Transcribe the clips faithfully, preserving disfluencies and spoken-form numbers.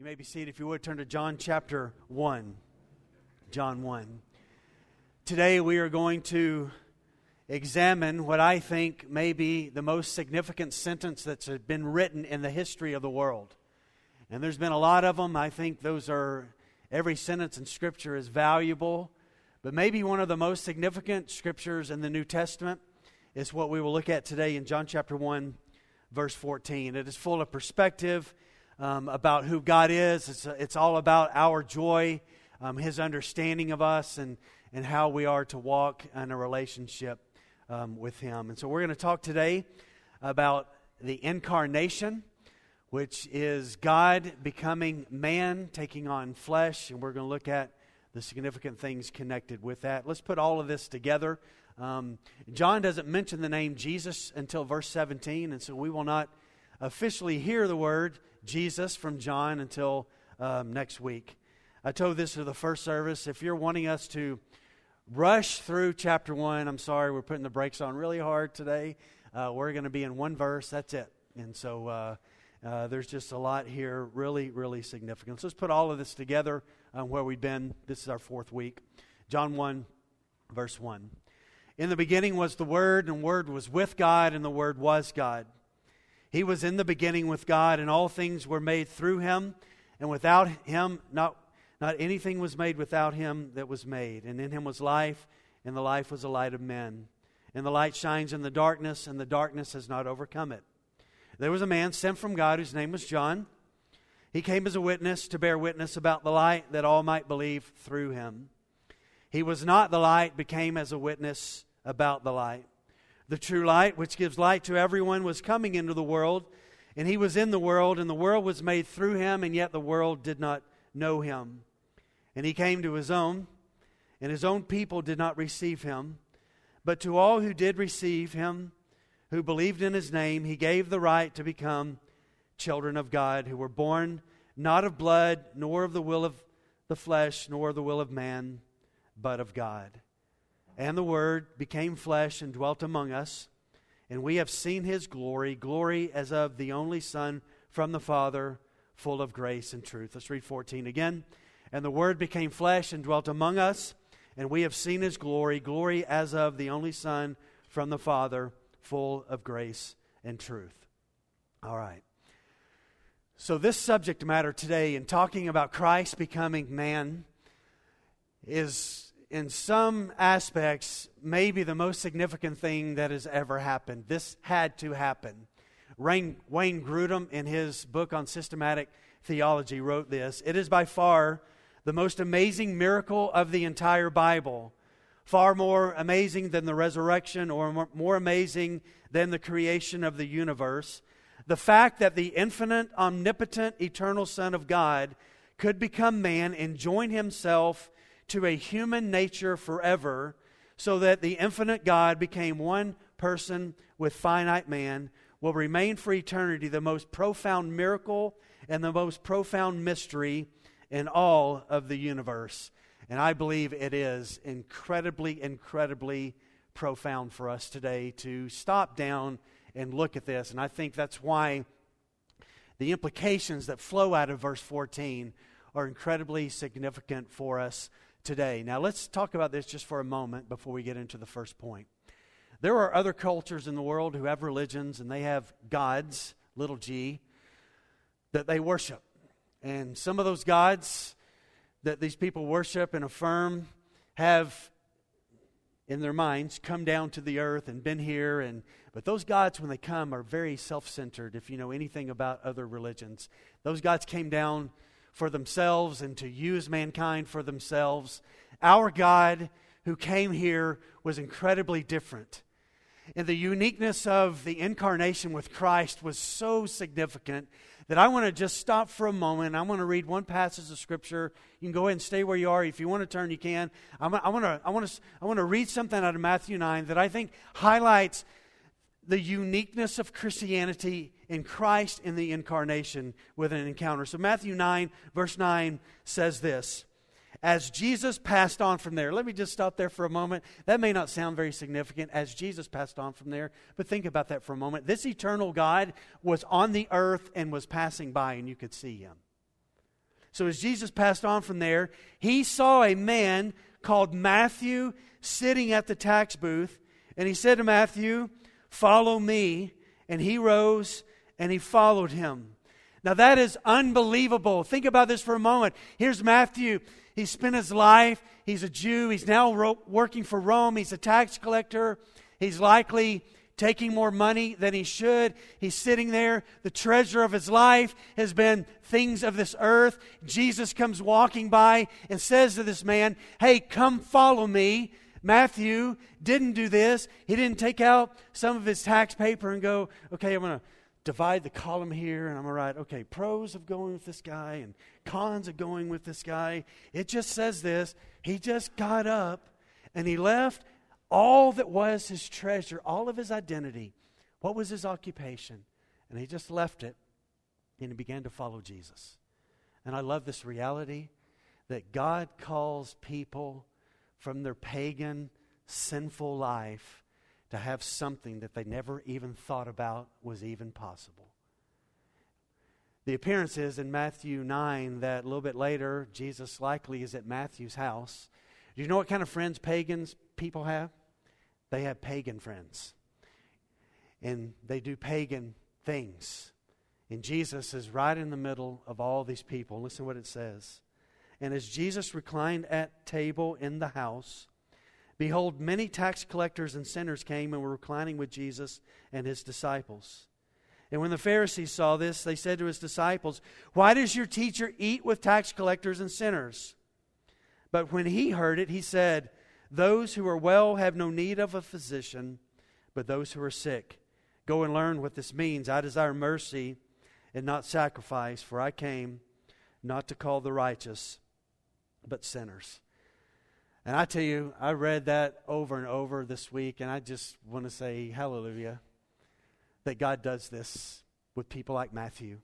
You may be seated. If you would, turn to John chapter one. John one. Today we are going to examine what I think may be the most significant sentence that's been written in the history of the world. And there's been a lot of them. I think those are, every sentence in Scripture is valuable. But maybe one of the most significant scriptures in the New Testament is what we will look at today in John chapter one, verse fourteen. It is full of perspective Um, about who God is. It's, it's all about our joy, um, His understanding of us, and, and how we are to walk in a relationship um, with Him. And so we're going to talk today about the incarnation, which is God becoming man, taking on flesh, and we're going to look at the significant things connected with that. Let's put all of this together. Um, John doesn't mention the name Jesus until verse seventeen, and so we will not officially hear the word Jesus from John until um, next week. I told this to the first service. If you're wanting us to rush through chapter one, I'm sorry, we're putting the brakes on really hard today. Uh, we're going to be in one verse. That's it. And so uh, uh, there's just a lot here, really, really significant. So let's put all of this together on where we've been. This is our fourth week. John one, verse one. In the beginning was the Word, and the Word was with God, and the Word was God. He was in the beginning with God, and all things were made through Him, and without Him, not, not anything was made without Him that was made. And in Him was life, and the life was the light of men. And the light shines in the darkness, and the darkness has not overcome it. There was a man sent from God whose name was John. He came as a witness to bear witness about the light, that all might believe through Him. He was not the light, but came as a witness about the light. The true light, which gives light to everyone, was coming into the world, and He was in the world, and the world was made through Him, and yet the world did not know Him. And He came to His own, and His own people did not receive Him. But to all who did receive Him, who believed in His name, He gave the right to become children of God, who were born not of blood, nor of the will of the flesh, nor the will of man, but of God. And the Word became flesh and dwelt among us, and we have seen His glory, glory as of the only Son from the Father, full of grace and truth. Let's read fourteen again. And the Word became flesh and dwelt among us, and we have seen His glory, glory as of the only Son from the Father, full of grace and truth. All right. So this subject matter today in talking about Christ becoming man is, in some aspects, maybe the most significant thing that has ever happened. This had to happen. Wayne Grudem, in his book on systematic theology, wrote this. It is by far the most amazing miracle of the entire Bible, far more amazing than the resurrection or more amazing than the creation of the universe. The fact that the infinite, omnipotent, eternal Son of God could become man and join Himself to a human nature forever, so that the infinite God became one person with finite man, will remain for eternity the most profound miracle and the most profound mystery in all of the universe. And I believe it is incredibly, incredibly profound for us today to stop down and look at this. And I think that's why the implications that flow out of verse fourteen are incredibly significant for us today. Now let's talk about this just for a moment before we get into the first point. There are other cultures in the world who have religions, and they have gods, little g, that they worship. And some of those gods that these people worship and affirm have, in their minds, come down to the earth and been here. And but those gods, when they come, are very self-centered. If you know anything about other religions, those gods came down for themselves and to use mankind for themselves. Our God who came here was incredibly different. And the uniqueness of the incarnation with Christ was so significant that I want to just stop for a moment. I want to read one passage of Scripture. You can go ahead and stay where you are. If you want to turn, you can. I want to, I want to, I want to read something out of Matthew nine that I think highlights the uniqueness of Christianity in Christ in the incarnation with an encounter. So Matthew nine, verse nine says this. As Jesus passed on from there. Let me just stop there for a moment. That may not sound very significant, as Jesus passed on from there, but think about that for a moment. This eternal God was on the earth and was passing by, and you could see Him. So as Jesus passed on from there, he saw a man called Matthew sitting at the tax booth. And he said to Matthew, "Follow me." And he rose and he followed him. Now that is unbelievable. Think about this for a moment. Here's Matthew. He spent his life. He's a Jew. He's now ro- working for Rome. He's a tax collector. He's likely taking more money than he should. He's sitting there. The treasure of his life has been things of this earth. Jesus comes walking by and says to this man, "Hey, come follow me." Matthew didn't do this. He didn't take out some of his tax paper and go, "Okay, I'm going to divide the column here, and I'm going to write, okay, pros of going with this guy and cons of going with this guy." It just says this. He just got up and he left all that was his treasure, all of his identity. What was his occupation? And he just left it, and he began to follow Jesus. And I love this reality that God calls people from their pagan, sinful life to have something that they never even thought about was even possible. The appearance is in Matthew nine that a little bit later, Jesus likely is at Matthew's house. Do you know what kind of friends pagans people have? They have pagan friends. And they do pagan things. And Jesus is right in the middle of all these people. Listen to what it says. "And as Jesus reclined at table in the house, behold, many tax collectors and sinners came and were reclining with Jesus and his disciples. And when the Pharisees saw this, they said to his disciples, 'Why does your teacher eat with tax collectors and sinners?' But when he heard it, he said, 'Those who are well have no need of a physician, but those who are sick. Go and learn what this means. I desire mercy and not sacrifice, for I came not to call the righteous, but sinners.'" And I tell you, I read that over and over this week, and I just want to say hallelujah that God does this with people like Matthew.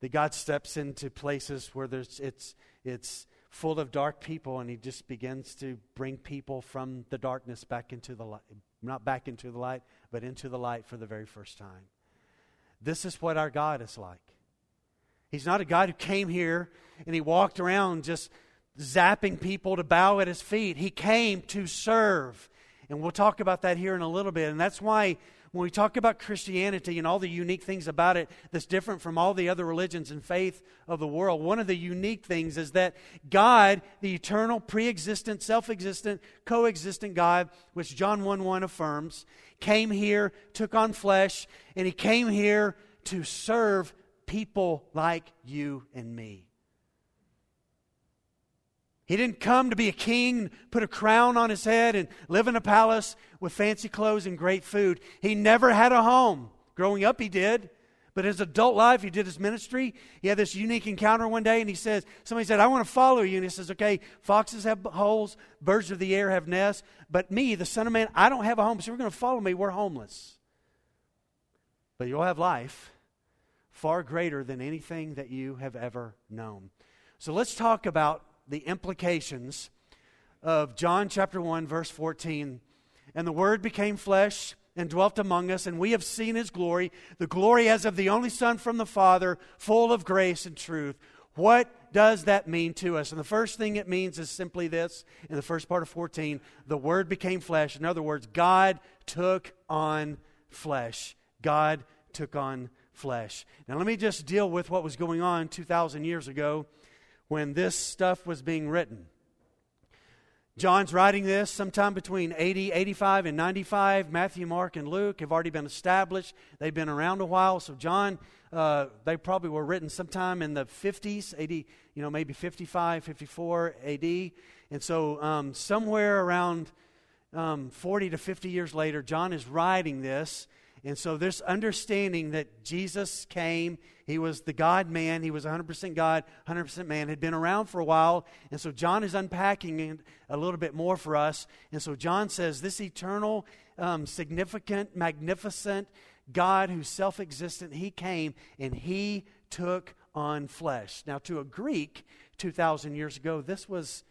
That God steps into places where there's it's it's full of dark people, and he just begins to bring people from the darkness back into the light. Not back into the light, but into the light for the very first time. This is what our God is like. He's not a God who came here and he walked around just zapping people to bow at his feet. He came to serve. And we'll talk about that here in a little bit. And that's why when we talk about Christianity and all the unique things about it that's different from all the other religions and faith of the world, one of the unique things is that God, the eternal, pre-existent, self-existent, co-existent God, which John one one affirms, came here, took on flesh, and he came here to serve people like you and me. He didn't come to be a king, put a crown on his head, and live in a palace with fancy clothes and great food. He never had a home. Growing up, he did. But his adult life, he did his ministry. He had this unique encounter one day, and he says, somebody said, "I want to follow you." And he says, "Okay, foxes have holes, birds of the air have nests, but me, the Son of Man, I don't have a home, so you're going to follow me. We're homeless. But you'll have life far greater than anything that you have ever known." So let's talk about the implications of John chapter one, verse fourteen. "And the Word became flesh and dwelt among us, and we have seen His glory, the glory as of the only Son from the Father, full of grace and truth." What does that mean to us? And the first thing it means is simply this, in the first part of fourteen, the Word became flesh. In other words, God took on flesh. God took on flesh. Now let me just deal with what was going on two thousand years ago when this stuff was being written. John's writing this sometime between eighty, eighty-five, and ninety-five. Matthew, Mark, and Luke have already been established. They've been around a while. So John, uh, they probably were written sometime in the fifties, eighty, you know, maybe fifty-five, fifty-four A D. And so um, somewhere around um, forty to fifty years later, John is writing this. And so this understanding that Jesus came, he was the God-man, he was one hundred percent God, one hundred percent man, had been around for a while. And so John is unpacking it a little bit more for us. And so John says this eternal, um, significant, magnificent God who's self-existent, he came and he took on flesh. Now to a Greek two thousand years ago, this was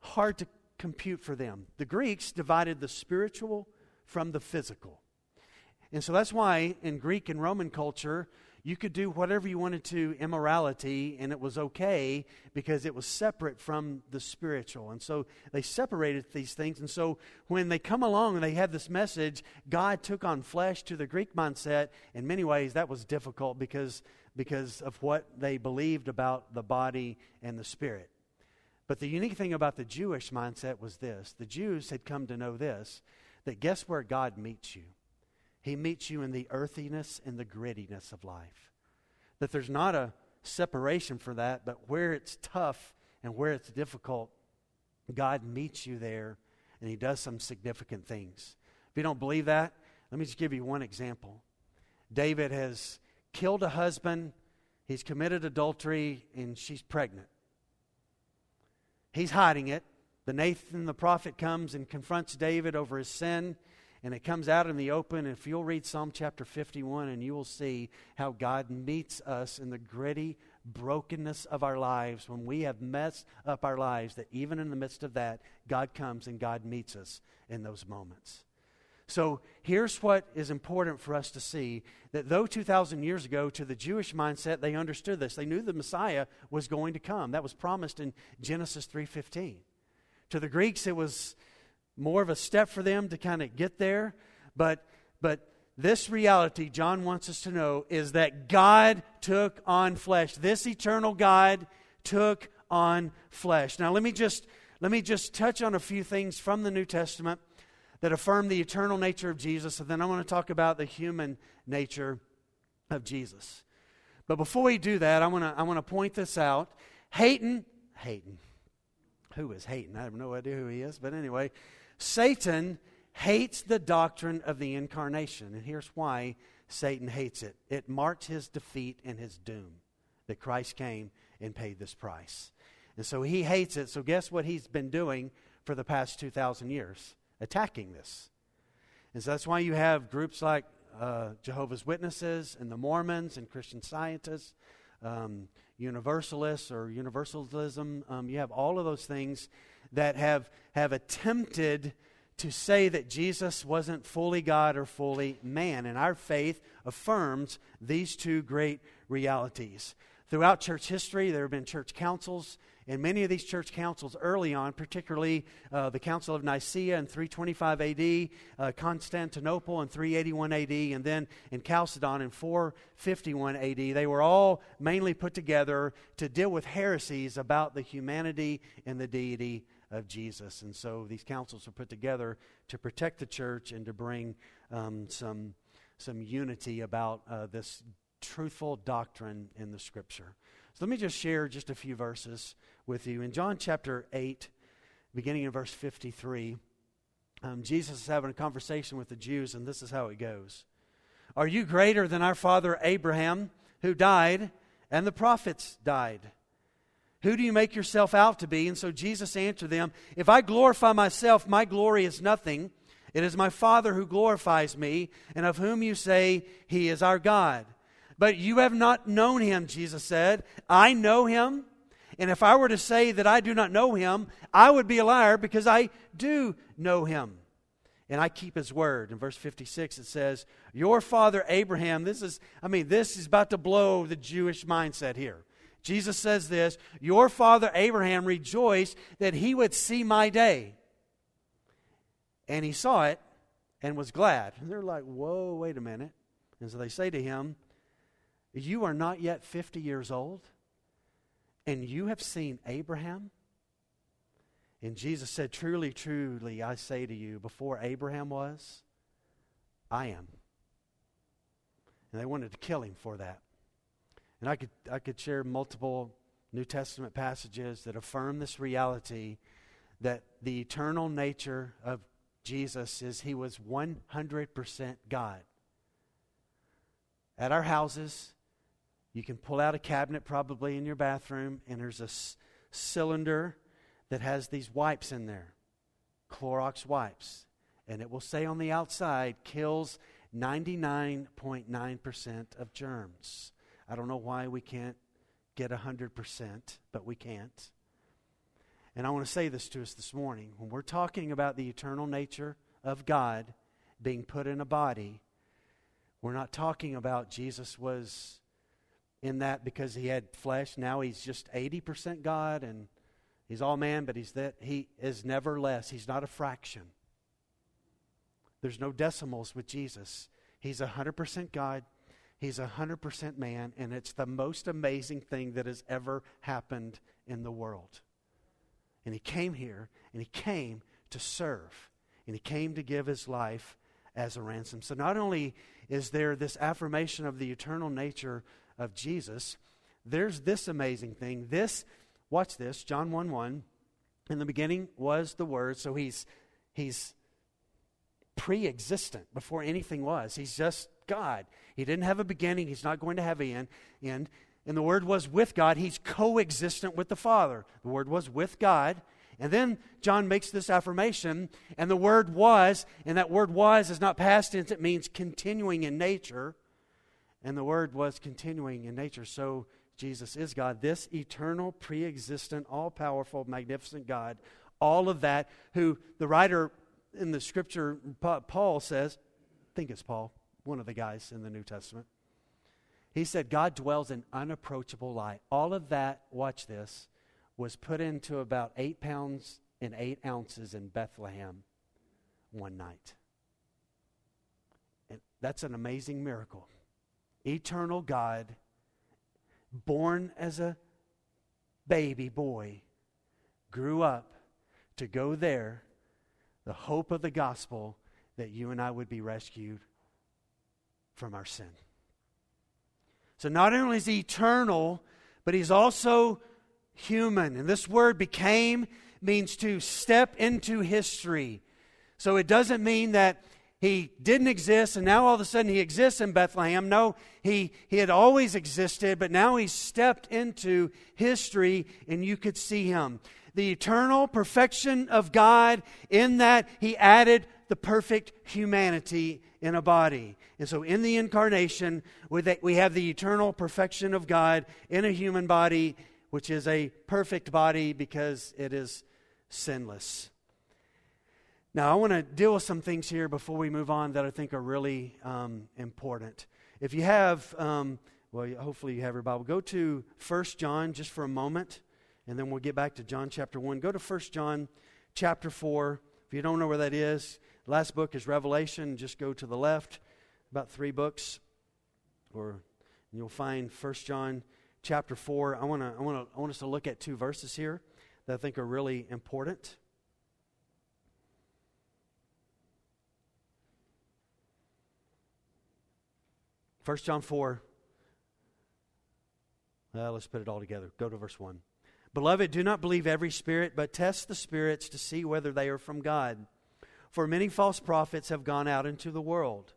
hard to compute for them. The Greeks divided the spiritual from the physical. And so that's why in Greek and Roman culture, You could do whatever you wanted to, immorality, and it was okay because it was separate from the spiritual. And so they separated these things. And so when they come along and they have this message, God took on flesh to the Greek mindset, in many ways that was difficult because, because of what they believed about the body and the spirit. But the unique thing about the Jewish mindset was this. The Jews had come to know this, that guess where God meets you? He meets you in the earthiness and the grittiness of life. That there's not a separation for that, but where it's tough and where it's difficult, God meets you there, and He does some significant things. If you don't believe that, let me just give you one example. David has killed a husband, he's committed adultery, and she's pregnant. He's hiding it. The Nathan, the prophet, comes and confronts David over his sin, and it comes out in the open. And if you'll read Psalm chapter fifty-one, and you will see how God meets us in the gritty brokenness of our lives when we have messed up our lives, that even in the midst of that, God comes and God meets us in those moments. So here's what is important for us to see, that though two thousand years ago, to the Jewish mindset, they understood this. They knew the Messiah was going to come. That was promised in Genesis three fifteen. To the Greeks, it was more of a step for them to kind of get there. But, but this reality, John wants us to know, is that God took on flesh. This eternal God took on flesh. Now, let me just, let me just touch on a few things from the New Testament that affirm the eternal nature of Jesus, and then I want to talk about the human nature of Jesus. But before we do that, I want to I want to point this out. Hayton, Hayton, who is Hayton? I have no idea who he is, but anyway, Satan hates the doctrine of the incarnation, and here's why Satan hates it. It marked his defeat and his doom, that Christ came and paid this price. And so he hates it, so guess what he's been doing for the past two thousand years? Attacking this. And so that's why you have groups like uh, Jehovah's Witnesses and the Mormons and Christian Scientists, um, Universalists or Universalism. Um, you have all of those things that have, have attempted to say that Jesus wasn't fully God or fully man. And our faith affirms these two great realities. Throughout church history, there have been church councils. And many of these church councils early on, particularly uh, the Council of Nicaea in three twenty-five A D, uh, Constantinople in three eighty-one A D, and then in Chalcedon in four fifty-one A D, they were all mainly put together to deal with heresies about the humanity and the deity of Jesus. And so these councils were put together to protect the church and to bring um, some, some unity about uh, this truthful doctrine in the Scripture. So let me just share just a few verses with you. In John chapter eight, beginning in verse fifty-three, um, Jesus is having a conversation with the Jews, and this is how it goes. Are you greater than our father Abraham, who died, and the prophets died? Who do you make yourself out to be? And so Jesus answered them, if I glorify myself, my glory is nothing. It is my Father who glorifies me, and of whom you say he is our God. But you have not known him, Jesus said. I know him. And if I were to say that I do not know him, I would be a liar, because I do know him. And I keep his word. In verse fifty-six it says, your father Abraham, this is, I mean, this is about to blow the Jewish mindset here. Jesus says this, your father Abraham rejoiced that he would see my day. And he saw it and was glad. And they're like, whoa, wait a minute. And so they say to him, you are not yet fifty years old, and you have seen Abraham? And Jesus said, truly, truly, I say to you, before Abraham was, I am. And they wanted to kill him for that. And I could I could share multiple New Testament passages that affirm this reality, that the eternal nature of Jesus is he was one hundred percent God. At our houses, you can pull out a cabinet probably in your bathroom, and there's a s- cylinder that has these wipes in there, Clorox wipes. And it will say on the outside, kills ninety-nine point nine percent of germs. I don't know why we can't get one hundred percent, but we can't. And I want to say this to us this morning. When we're talking about the eternal nature of God being put in a body, we're not talking about Jesus was in that because he had flesh. Now he's just eighty percent God, and he's all man, but he's that he is never less. He's not a fraction. There's no decimals with Jesus. He's one hundred percent God. He's one hundred percent man, and it's the most amazing thing that has ever happened in the world. And he came here, and he came to serve, and he came to give his life as a ransom. So not only is there this affirmation of the eternal nature of Jesus, there's this amazing thing. This, watch this, John one one, in the beginning was the Word. So he's he's pre-existent before anything was. He's just God. He didn't have a beginning. He's not going to have an end. And the Word was with God. He's coexistent with the Father. The Word was with God. And then John makes this affirmation, and the Word was, and that word was is not past tense. It means continuing in nature. And the Word was continuing in nature. So Jesus is God, this eternal, pre-existent, all-powerful, magnificent God. All of that, who the writer in the Scripture, Paul says, I think it's Paul, one of the guys in the New Testament. He said, God dwells in unapproachable light. All of that, watch this, was put into about eight pounds and eight ounces in Bethlehem one night. And that's an amazing miracle. Eternal God, born as a baby boy, grew up to go there, the hope of the gospel that you and I would be rescued from our sin. So not only is he eternal, but he's also human. And this word became means to step into history. So it doesn't mean that he didn't exist and now all of a sudden he exists in Bethlehem. No, he, he had always existed, but now he stepped into history and you could see him. The eternal perfection of God, in that he added the perfect humanity in a body. And so in the incarnation, we have the eternal perfection of God in a human body, which is a perfect body because it is sinless. Now, I want to deal with some things here before we move on that I think are really um, important. If you have, um, well, hopefully you have your Bible. Go to First John just for a moment, and then we'll get back to John chapter one. Go to First John chapter four. If you don't know where that is, the last book is Revelation. Just go to the left, about three books, or you'll find First John chapter four. I want to, I want to, I want us to look at two verses here that I think are really important. First John four. Well, let's put it all together. Go to verse one. Beloved, do not believe every spirit, but test the spirits to see whether they are from God. For many false prophets have gone out into the world.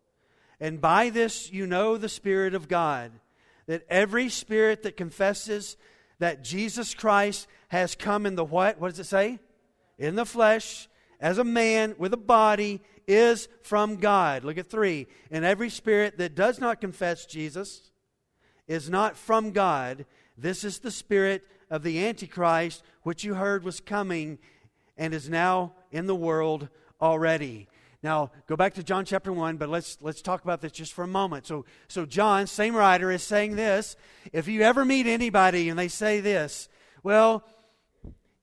And by this you know the Spirit of God, that every spirit that confesses that Jesus Christ has come in the what? What does it say? In the flesh, as a man with a body, is from God. Look at three. And every spirit that does not confess Jesus is not from God. This is the spirit of the Antichrist, which you heard was coming and is now in the world already. Now, go back to John chapter one, but let's let's talk about this just for a moment. So, so John, same writer, is saying this. If you ever meet anybody and they say this, well,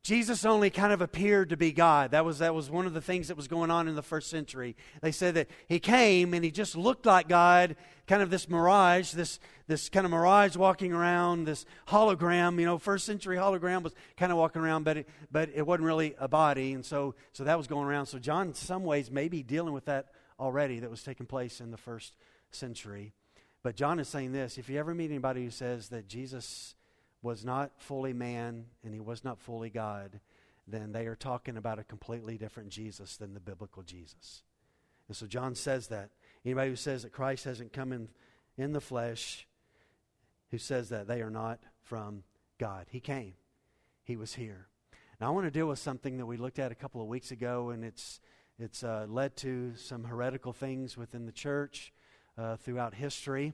Jesus only kind of appeared to be God. That was that was one of the things that was going on in the first century. They said that he came and he just looked like God, kind of this mirage, this this kind of mirage walking around, this hologram. You know, first century hologram was kind of walking around, but it, but it wasn't really a body. And so so that was going around. So John, in some ways, may be dealing with that already that was taking place in the first century. But John is saying this: if you ever meet anybody who says that Jesus was not fully man and he was not fully God, then they are talking about a completely different Jesus than the biblical Jesus. And so John says that. Anybody who says that Christ hasn't come in, in the flesh, who says that, they are not from God. He came. He was here. Now I want to deal with something that we looked at a couple of weeks ago, and it's it's uh, led to some heretical things within the church uh, throughout history,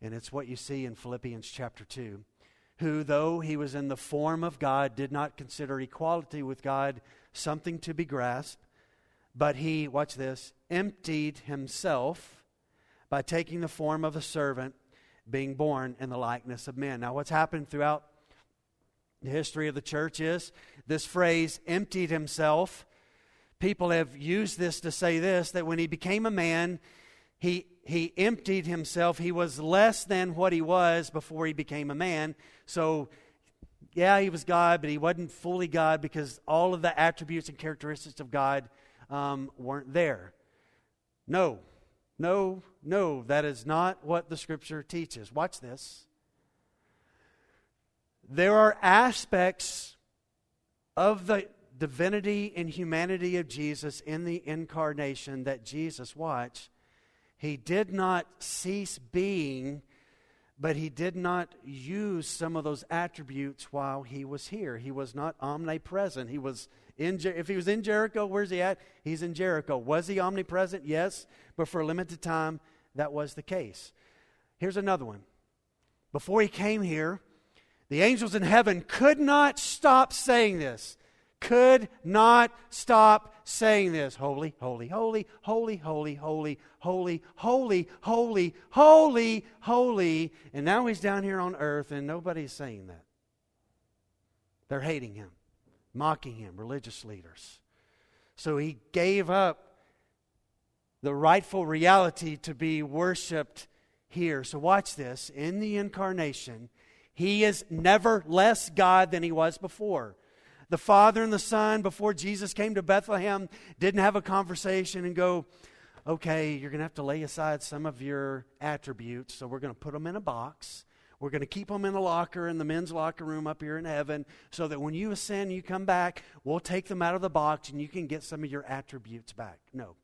and it's what you see in Philippians chapter two. Who, though he was in the form of God, did not consider equality with God something to be grasped, but he, watch this, emptied himself by taking the form of a servant, being born in the likeness of men. Now, what's happened throughout the history of the church is this phrase, emptied himself. People have used this to say this, that when he became a man, he he emptied himself. He was less than what he was before he became a man. So, yeah, he was God, but he wasn't fully God because all of the attributes and characteristics of God um, weren't there. No, no, no, that is not what the Scripture teaches. Watch this. There are aspects of the divinity and humanity of Jesus in the incarnation that Jesus, watch, he did not cease being, but he did not use some of those attributes while he was here. He was not omnipresent. He was in Jer- if he was in Jericho, where's he at? He's in Jericho. Was he omnipresent? Yes, but for a limited time, that was the case. Here's another one. Before he came here, the angels in heaven could not stop saying this. Could not stop saying this. Holy, holy, holy, holy, holy, holy, holy, holy, holy, holy, holy. And now he's down here on earth and nobody's saying that. They're hating him, mocking him, religious leaders. So he gave up the rightful reality to be worshipped here. So watch this. In the incarnation, he is never less God than he was before. The Father and the Son, before Jesus came to Bethlehem, didn't have a conversation and go, okay, you're going to have to lay aside some of your attributes, so we're going to put them in a box. We're going to keep them in a locker in the men's locker room up here in heaven so that when you ascend, you come back, we'll take them out of the box and you can get some of your attributes back. No.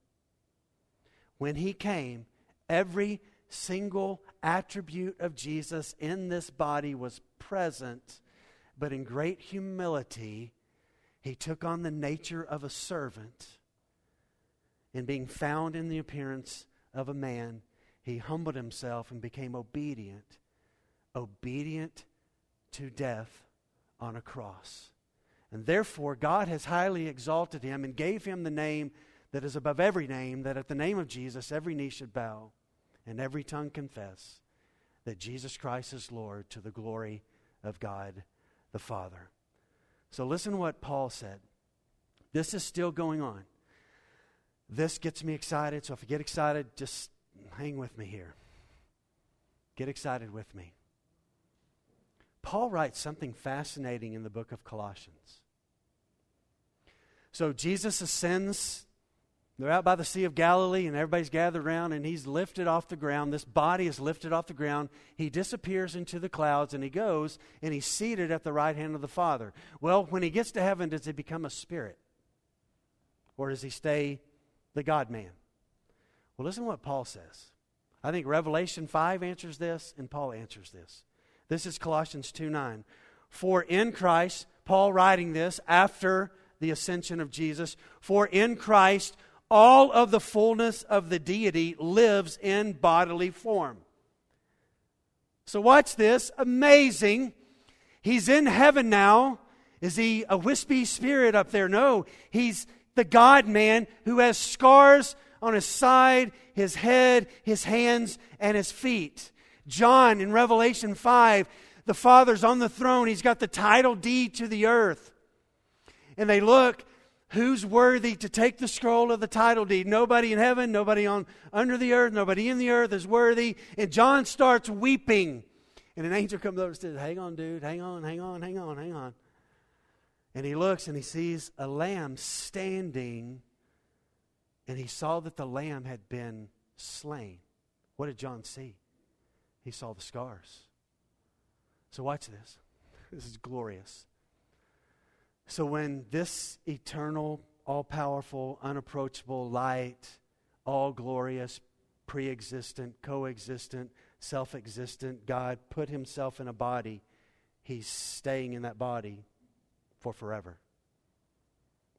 When he came, every single attribute of Jesus in this body was present, but in great humility, he took on the nature of a servant, and being found in the appearance of a man, he humbled himself and became obedient, obedient to death on a cross. And therefore, God has highly exalted him and gave him the name that is above every name, that at the name of Jesus, every knee should bow and every tongue confess that Jesus Christ is Lord, to the glory of God the Father. So listen to what Paul said. This is still going on. This gets me excited, so if you get excited, just hang with me here. Get excited with me. Paul writes something fascinating in the book of Colossians. So Jesus ascends. They're out by the Sea of Galilee, and everybody's gathered around, and he's lifted off the ground. This body is lifted off the ground. He disappears into the clouds, and he goes, and he's seated at the right hand of the Father. Well, when he gets to heaven, does he become a spirit? Or does he stay the God-man? Well, listen to what Paul says. I think Revelation five answers this, and Paul answers this. This is Colossians two nine. For in Christ, Paul writing this after the ascension of Jesus, for in Christ all of the fullness of the deity lives in bodily form. So watch this. Amazing. He's in heaven now. Is he a wispy spirit up there? No. He's the God-man who has scars on his side, his head, his hands, and his feet. John in Revelation five, the Father's on the throne. He's got the title deed to the earth. And they look. Who's worthy to take the scroll of the title deed? Nobody in heaven, nobody on under the earth, nobody in the earth is worthy. And John starts weeping. And an angel comes over and says, hang on, dude, hang on, hang on, hang on, hang on. And he looks and he sees a lamb standing. And he saw that the lamb had been slain. What did John see? He saw the scars. So watch this. This is glorious. So when this eternal, all-powerful, unapproachable light, all-glorious, pre-existent, co-existent, self-existent God put himself in a body, he's staying in that body for forever.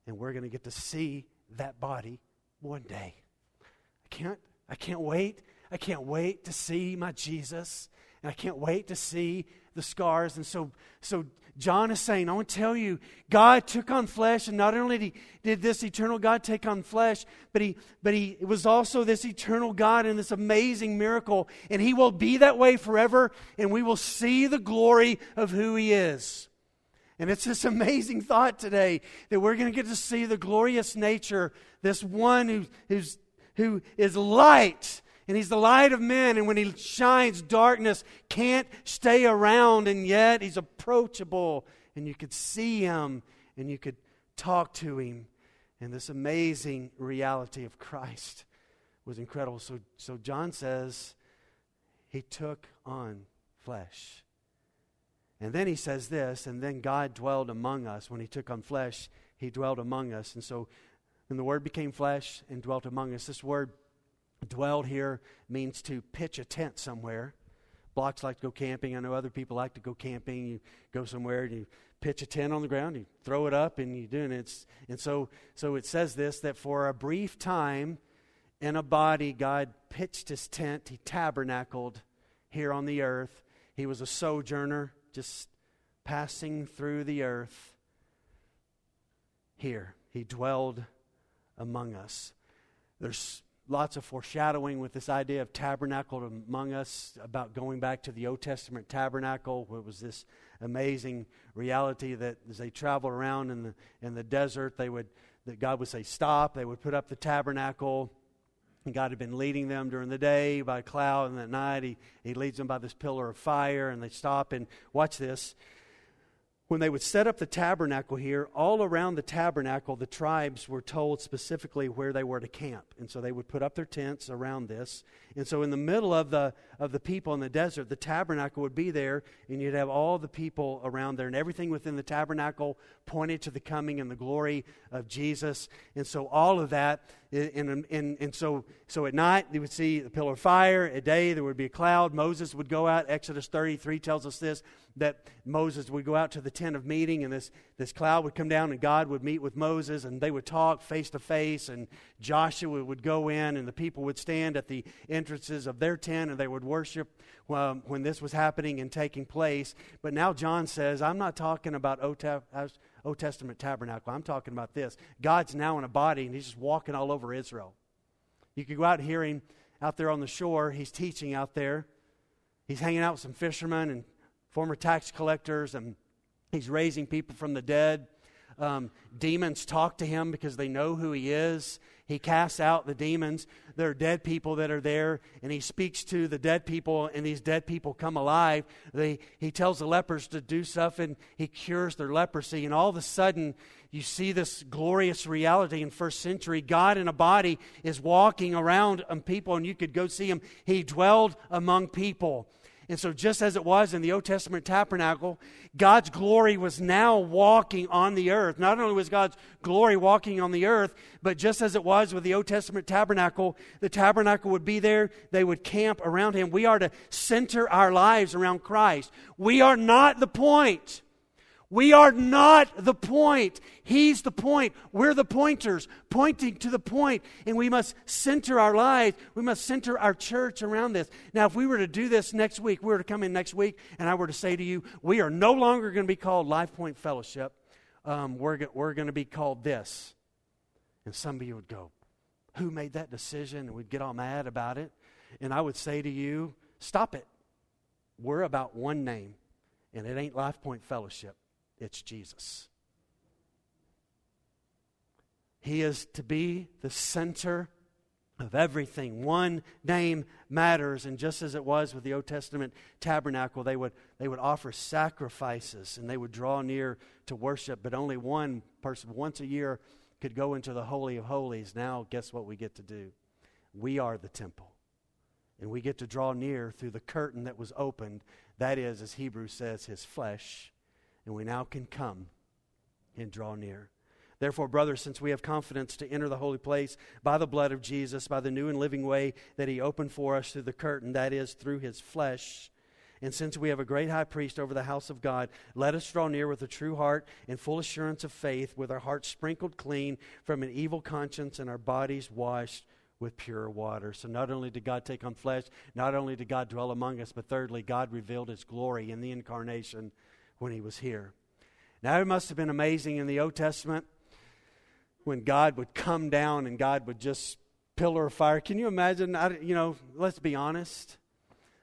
And we're going to get to see that body one day. I can't, I can't wait. I can't wait to see my Jesus and I can't wait to see the scars. And so, so John is saying, I want to tell you, God took on flesh, and not only did, he, did this eternal God take on flesh, but he, but he was also this eternal God in this amazing miracle, and He will be that way forever, and we will see the glory of who He is. And it's this amazing thought today that we're going to get to see the glorious nature, this one who, who's, who is light, and He's the light of men, and when He shines, darkness can't stay around, and yet He's approachable, and you could see Him, and you could talk to Him. And this amazing reality of Christ was incredible. So, so John says, He took on flesh. And then he says this, and then God dwelled among us. When He took on flesh, He dwelled among us. And so, and the Word became flesh and dwelt among us. This word dwelled here means to pitch a tent somewhere. Blocks like to go camping. I know other people like to go camping. You go somewhere and you pitch a tent on the ground, you throw it up, and you do it. It's, and so, so it says this, that for a brief time in a body, God pitched His tent. He tabernacled here on the earth. He was a sojourner, just passing through the earth. Here, He dwelled among us. There's lots of foreshadowing with this idea of tabernacled among us, about going back to the Old Testament tabernacle, where it was this amazing reality that as they traveled around in the in the desert, they would that God would say, stop. They would put up the tabernacle, and God had been leading them during the day by a cloud, and at night he, he leads them by this pillar of fire, and they stop. And watch this. When they would set up the tabernacle here, all around the tabernacle, the tribes were told specifically where they were to camp. And so they would put up their tents around this. And so in the middle of the of the people in the desert, the tabernacle would be there, and you'd have all the people around there. And everything within the tabernacle pointed to the coming and the glory of Jesus. And so all of that, and, and, and so, so at night, they would see the pillar of fire. At day, there would be a cloud. Moses would go out. Exodus thirty-three tells us this, that Moses would go out to the tent of meeting, and this, this cloud would come down, and God would meet with Moses, and they would talk face to face, and Joshua would go in, and the people would stand at the entrances of their tent, and they would worship um, when this was happening and taking place. But now John says, I'm not talking about Old, Ta- Old Testament tabernacle. I'm talking about this. God's now in a body, and He's just walking all over Israel. You could go out and hear Him out there on the shore. He's teaching out there. He's hanging out with some fishermen and former tax collectors, and He's raising people from the dead. Um, demons talk to Him because they know who He is. He casts out the demons. There are dead people that are there, and He speaks to the dead people, and these dead people come alive. They, he tells the lepers to do stuff, and He cures their leprosy. And all of a sudden, you see this glorious reality in first century. God in a body is walking around on people, and you could go see Him. He dwelled among people. And so just as it was in the Old Testament tabernacle, God's glory was now walking on the earth. Not only was God's glory walking on the earth, but just as it was with the Old Testament tabernacle, the tabernacle would be there. They would camp around Him. We are to center our lives around Christ. We are not the point. We are not the point. He's the point. We're the pointers pointing to the point. And we must center our lives. We must center our church around this. Now, if we were to do this next week, we were to come in next week, and I were to say to you, we are no longer going to be called Life Point Fellowship. Um, we're we're going to be called this. And some of you would go, who made that decision? And we'd get all mad about it. And I would say to you, stop it. We're about one name, and it ain't Life Point Fellowship. It's Jesus. He is to be the center of everything. One name matters. And just as it was with the Old Testament tabernacle, they would they would offer sacrifices, and they would draw near to worship. But only one person once a year could go into the Holy of Holies. Now, guess what we get to do? We are the temple. And we get to draw near through the curtain that was opened. That is, as Hebrews says, His flesh. And we now can come and draw near. Therefore, brothers, since we have confidence to enter the holy place by the blood of Jesus, by the new and living way that He opened for us through the curtain, that is, through His flesh, and since we have a great high priest over the house of God, let us draw near with a true heart and full assurance of faith, with our hearts sprinkled clean from an evil conscience and our bodies washed with pure water. So not only did God take on flesh, not only did God dwell among us, but thirdly, God revealed his glory in the incarnation when he was here. Now, it must have been amazing in the Old Testament when God would come down and God would just pillar of fire. Can you imagine? I, you know, let's be honest.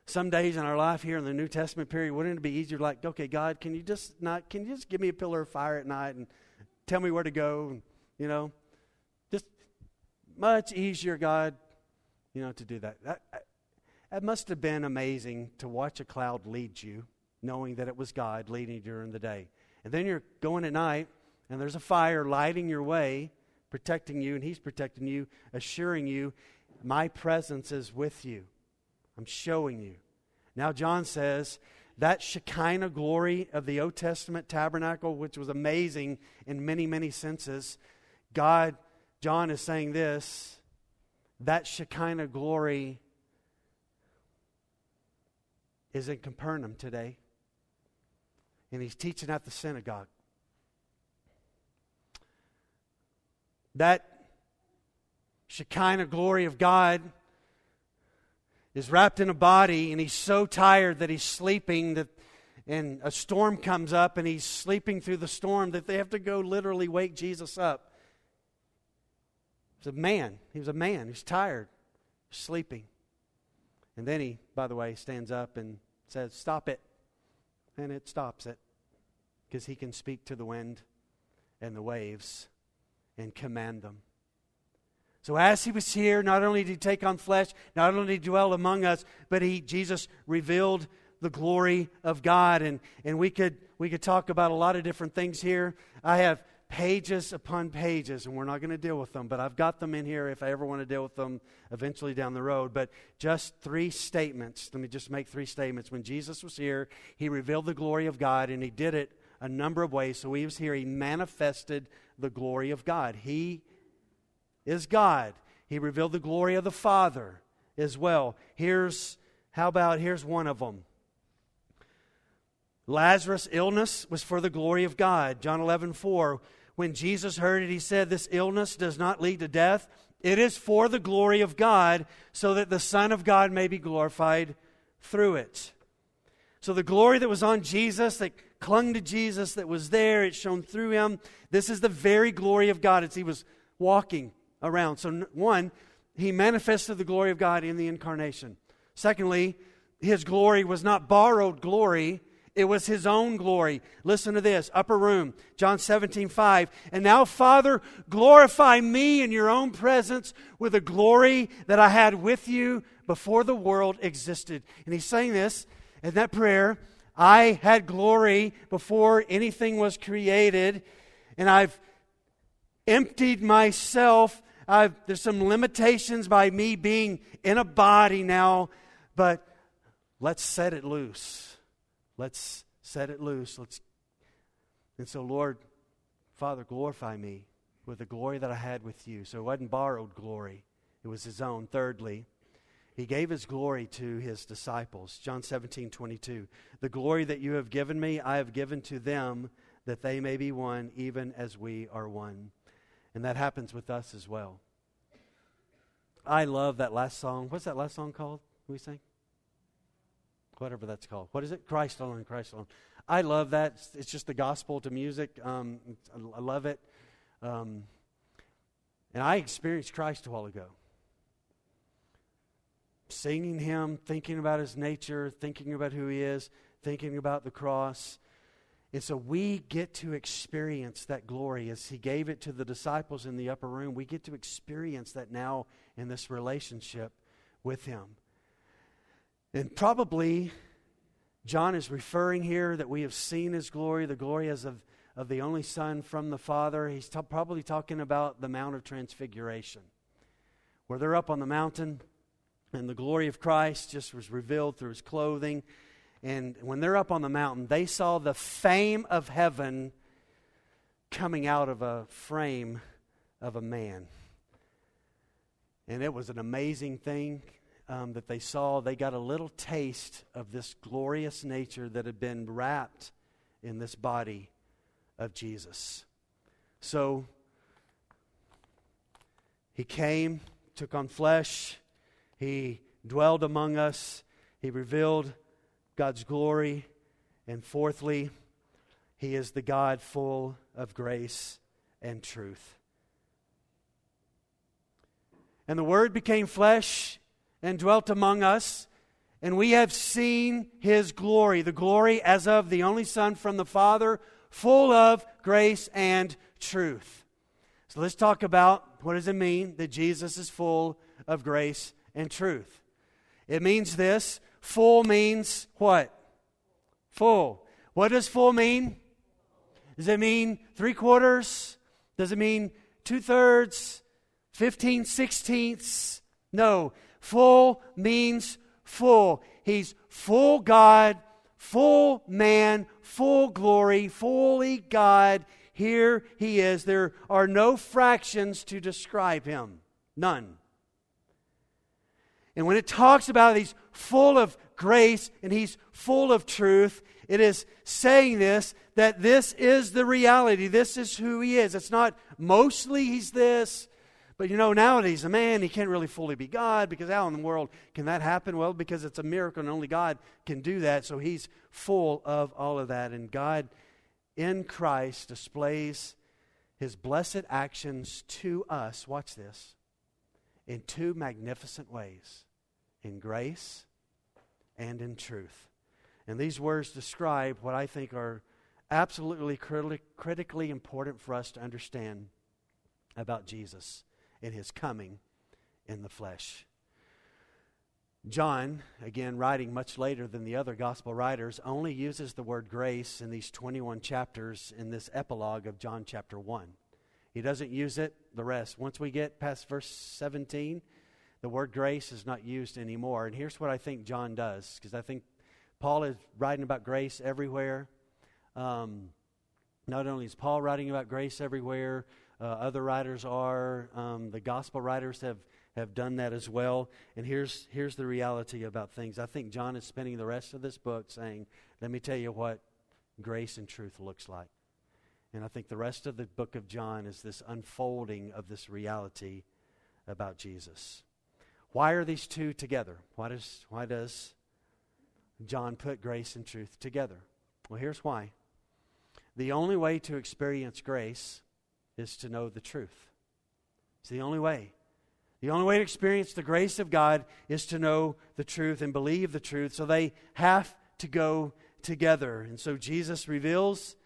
Some days in our life here in the New Testament period, wouldn't it be easier like, okay, God, can you just not, can you just give me a pillar of fire at night and tell me where to go? And, you know, just much easier, God, you know, to do that. That, that must have been amazing to watch a cloud lead you, knowing that it was God leading you during the day. And then you're going at night, and there's a fire lighting your way, protecting you, and he's protecting you, assuring you, my presence is with you. I'm showing you. Now John says, that Shekinah glory of the Old Testament tabernacle, which was amazing in many, many senses, God, John is saying this, that Shekinah glory is in Capernaum today. And he's teaching at the synagogue. That Shekinah glory of God is wrapped in a body, and he's so tired that he's sleeping, that, and a storm comes up, and he's sleeping through the storm, that they have to go literally wake Jesus up. He's a man. He was a man. He's tired, sleeping. And then he, by the way, stands up and says, stop it. And it stops it, because he can speak to the wind and the waves and command them. So as he was here, not only did he take on flesh, not only did he dwell among us, but he, Jesus, revealed the glory of God. And, and we could we could talk about a lot of different things here. I have pages upon pages, and we're not going to deal with them, but I've got them in here if I ever want to deal with them eventually down the road. But just three statements. Let me just make three statements. When Jesus was here, he revealed the glory of God, and he did it a number of ways. So he was here. He manifested the glory of God. He is God. He revealed the glory of the Father as well. Here's, how about, here's one of them. Lazarus' illness was for the glory of God. John eleven four. When Jesus heard it, he said, this illness does not lead to death. It is for the glory of God, so that the Son of God may be glorified through it. So the glory that was on Jesus, that clung to Jesus, that was there, it shone through him. This is the very glory of God as he was walking around. So one, he manifested the glory of God in the incarnation. Secondly, his glory was not borrowed glory. It was his own glory. Listen to this, upper room, John seventeen five. And now, Father, glorify me in your own presence with the glory that I had with you before the world existed. And he's saying this in that prayer, I had glory before anything was created, and I've emptied myself. I've, there's some limitations by me being in a body now, but let's set it loose. Let's set it loose. Let's, and so, Lord, Father, glorify me with the glory that I had with you. So it wasn't borrowed glory. It was his own. Thirdly, he gave his glory to his disciples. John seventeen twenty-two. The glory that you have given me, I have given to them, that they may be one, even as we are one. And that happens with us as well. I love that last song. What's that last song called we sang? Whatever that's called. What is it? Christ alone, Christ alone. I love that. It's just the gospel to music. Um, I love it. Um, and I experienced Christ a while ago. Singing him, thinking about his nature, thinking about who he is, thinking about the cross. And so we get to experience that glory as he gave it to the disciples in the upper room. We get to experience that now in this relationship with him. And probably John is referring here that we have seen his glory, the glory as of, of the only Son from the Father. He's t- probably talking about the Mount of Transfiguration, where they're up on the mountain, and the glory of Christ just was revealed through his clothing. And when they're up on the mountain, they saw the fame of heaven coming out of a frame of a man. And it was an amazing thing. Um, that they saw, they got a little taste of this glorious nature that had been wrapped in this body of Jesus. So he came took on flesh. He dwelled among us. He revealed God's glory. And fourthly, He is the God full of grace and truth. And the Word became flesh and dwelt among us, and we have seen His glory, the glory as of the only Son from the Father, full of grace and truth. So let's talk about what does it mean that Jesus is full of grace and truth. It means this. Full means what? Full. What does full mean? Does it mean three quarters? Does it mean two thirds? Fifteen sixteenths? No. Full means full. He's full God, full man, full glory, fully God. Here He is. There are no fractions to describe Him. None. And when it talks about He's full of grace and He's full of truth, it is saying this, that this is the reality. This is who He is. It's not mostly He's this. But you know, nowadays, a man, he can't really fully be God, because how in the world can that happen? Well, because it's a miracle and only God can do that. So He's full of all of that. And God in Christ displays His blessed actions to us. Watch this. In two magnificent ways. In grace and in truth. And these words describe what I think are absolutely crit- critically important for us to understand about Jesus and His coming in the flesh. John, again writing much later than the other gospel writers, only uses the word grace in these twenty-one chapters in this epilogue of John chapter one. He doesn't use it the rest. Once we get past verse seventeen, the word grace is not used anymore. And here's what I think John does, because I think Paul is writing about grace everywhere. Um, not only is Paul writing about grace everywhere, uh, other writers are. Um, the gospel writers have, have done that as well. And here's here's the reality about things. I think John is spending the rest of this book saying, let me tell you what grace and truth looks like. And I think the rest of the book of John is this unfolding of this reality about Jesus. Why are these two together? Why does why does John put grace and truth together? Well, here's why. The only way to experience grace is to know the truth. It's the only way. The only way to experience the grace of God is to know the truth and believe the truth. So they have to go together. And so Jesus reveals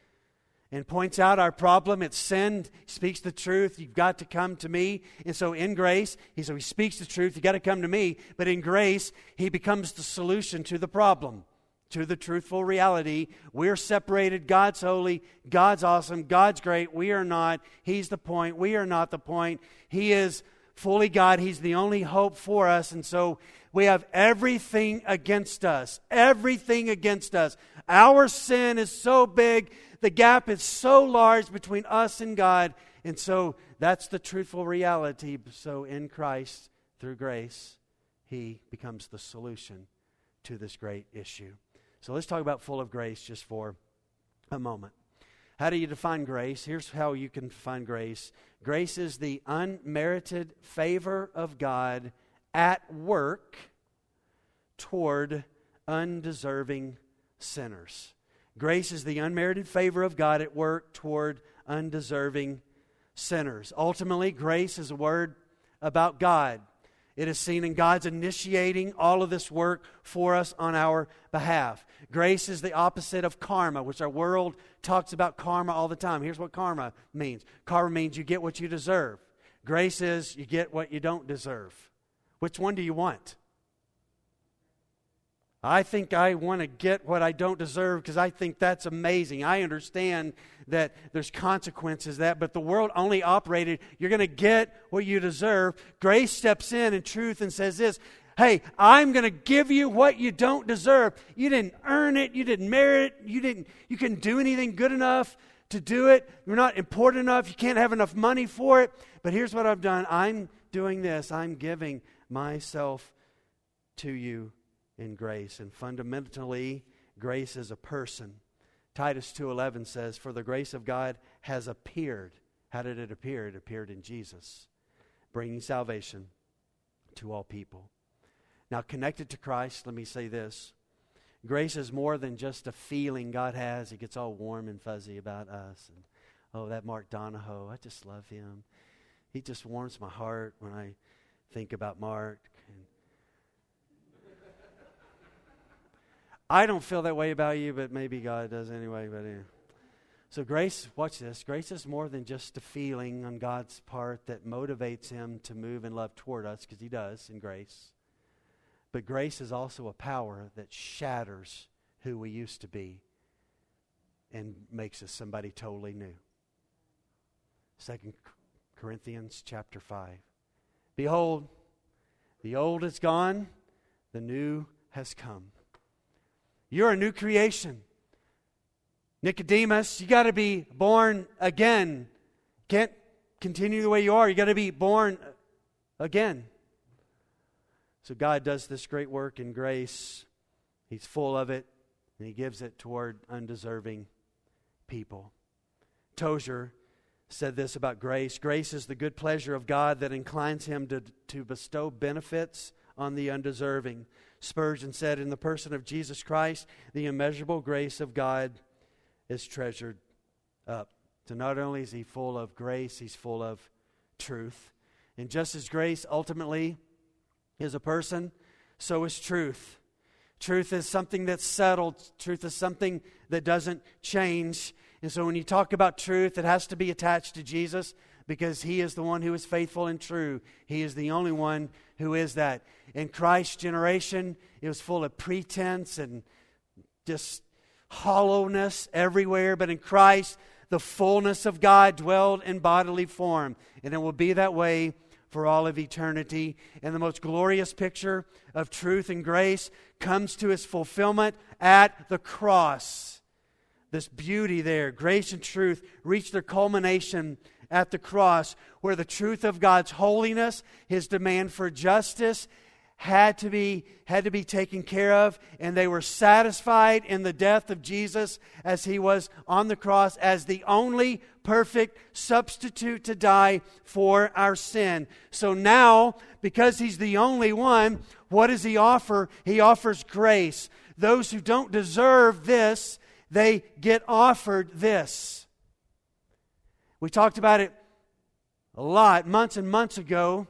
and points out our problem. It's sin. He speaks the truth. You've got to come to me. And so in grace, he so he speaks the truth. You've got to come to me. But in grace, he becomes the solution to the problem, to the truthful reality. We're separated. God's holy. God's awesome. God's great. We are not. He's the point. We are not the point. He is fully God. He's the only hope for us. And so we have everything against us. Everything against us. Our sin is so big. The gap is so large between us and God. And so that's the truthful reality. So in Christ, through grace, he becomes the solution to this great issue. So let's talk about full of grace just for a moment. How do you define grace? Here's how you can define grace. Grace is the unmerited favor of God at work toward undeserving sinners. Grace is the unmerited favor of God at work toward undeserving sinners. Ultimately, grace is a word about God. It is seen in God's initiating all of this work for us on our behalf. Grace is the opposite of karma, which our world talks about karma all the time. Here's what karma means. Karma means you get what you deserve. Grace is you get what you don't deserve. Which one do you want? I think I want to get what I don't deserve because I think that's amazing. I understand that there's consequences to that, but the world only operated, you're going to get what you deserve. Grace steps in and truth and says this, hey, I'm going to give you what you don't deserve. You didn't earn it. You didn't merit it. You didn't, you couldn't do anything good enough to do it. You're not important enough. You can't have enough money for it. But here's what I've done. I'm doing this. I'm giving myself to you. In grace. And fundamentally, grace is a person. Titus two eleven says, for the grace of God has appeared. How did it appear? It appeared in Jesus, bringing salvation to all people. Now, connected to Christ, let me say this. Grace is more than just a feeling God has. He gets all warm and fuzzy about us. And, oh, that Mark Donahoe, I just love him. He just warms my heart when I think about Mark. And I don't feel that way about you, but maybe God does anyway. But anyway. So grace, watch this. Grace is more than just a feeling on God's part that motivates him to move in love toward us, because he does in grace. But grace is also a power that shatters who we used to be and makes us somebody totally new. Second Corinthians chapter five. Behold, the old is gone, the new has come. You're a new creation. Nicodemus, you got to be born again. Can't continue the way you are. You got to be born again. So God does this great work in grace. He's full of it, and he gives it toward undeserving people. Tozer said this about grace. Grace is the good pleasure of God that inclines him to, to bestow benefits on the undeserving. Spurgeon said, in the person of Jesus Christ, the immeasurable grace of God is treasured up. So not only is he full of grace, he's full of truth. And just as grace ultimately is a person, so is truth. Truth is something that's settled. Truth is something that doesn't change. And so when you talk about truth, it has to be attached to Jesus, because he is the one who is faithful and true. He is the only one who is that. In Christ's generation, it was full of pretense and just hollowness everywhere. But in Christ, the fullness of God dwelled in bodily form. And it will be that way for all of eternity. And the most glorious picture of truth and grace comes to its fulfillment at the cross. This beauty there, grace and truth, reach their culmination at the cross, where the truth of God's holiness, his demand for justice, had to be had to be taken care of, and they were satisfied in the death of Jesus as he was on the cross as the only perfect substitute to die for our sin. So now, because he's the only one, what does he offer? He offers grace. Those who don't deserve this, they get offered this. We talked about it a lot months and months ago.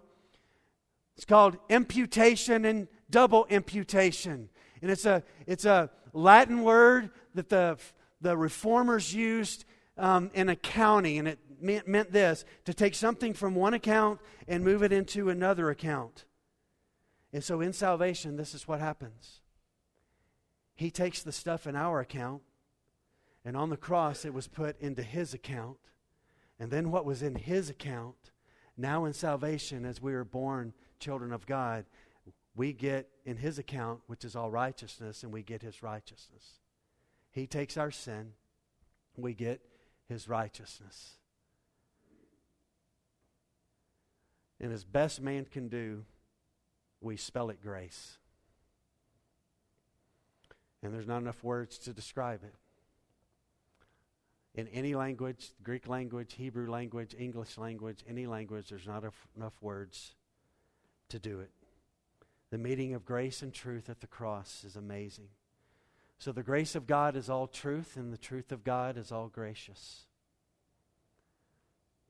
It's called imputation and double imputation. And it's a it's a Latin word that the, the reformers used um, in accounting. And it meant, meant this, to take something from one account and move it into another account. And so in salvation, this is what happens. He takes the stuff in our account, and on the cross it was put into his account. And then what was in his account, now in salvation, as we are born children of God, we get in his account, which is all righteousness, and we get his righteousness. He takes our sin, we get his righteousness. And as best man can do, we spell it grace. And there's not enough words to describe it. In any language, Greek language, Hebrew language, English language, any language, there's not enough words to do it. The meeting of grace and truth at the cross is amazing. So the grace of God is all truth, and the truth of God is all gracious.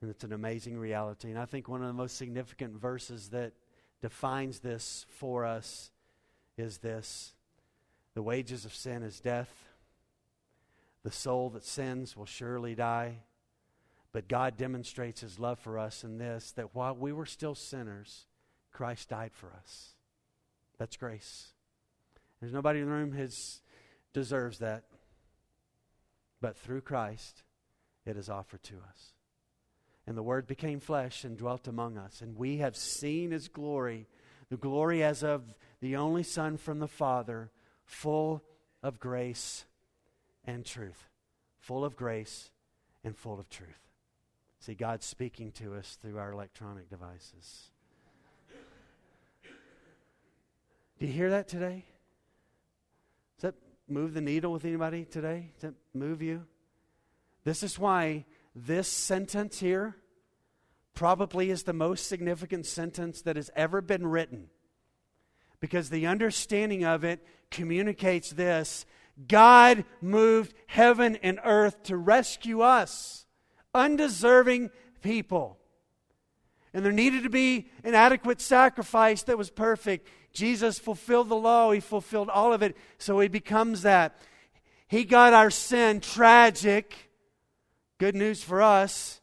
And it's an amazing reality. And I think one of the most significant verses that defines this for us is this. The wages of sin is death. The soul that sins will surely die. But God demonstrates his love for us in this, that while we were still sinners, Christ died for us. That's grace. There's nobody in the room who deserves that. But through Christ, it is offered to us. And the Word became flesh and dwelt among us. And we have seen his glory, the glory as of the only Son from the Father, full of grace and truth. Full of grace and full of truth. See, God's speaking to us through our electronic devices. Do you hear that today? Does that move the needle with anybody today? Does that move you? This is why this sentence here probably is the most significant sentence that has ever been written, because the understanding of it communicates this: God moved heaven and earth to rescue us, undeserving people. And there needed to be an adequate sacrifice that was perfect. Jesus fulfilled the law. He fulfilled all of it, so He becomes that. He got our sin, tragic. Good news for us,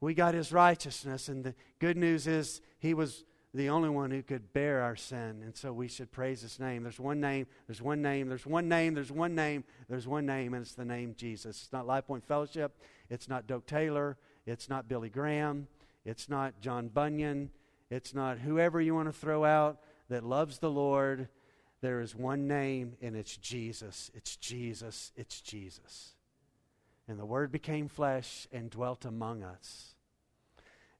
we got His righteousness. And the good news is He was the only one who could bear our sin, and so we should praise His name. There's one name, there's one name, there's one name, there's one name, there's one name, and it's the name Jesus. It's not Life Point Fellowship. It's not Doak Taylor. It's not Billy Graham. It's not John Bunyan. It's not whoever you want to throw out that loves the Lord. There is one name, and it's Jesus. It's Jesus. It's Jesus. And the Word became flesh and dwelt among us.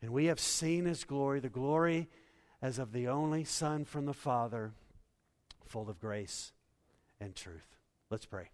And we have seen His glory, the glory as of the only Son from the Father, full of grace and truth. Let's pray.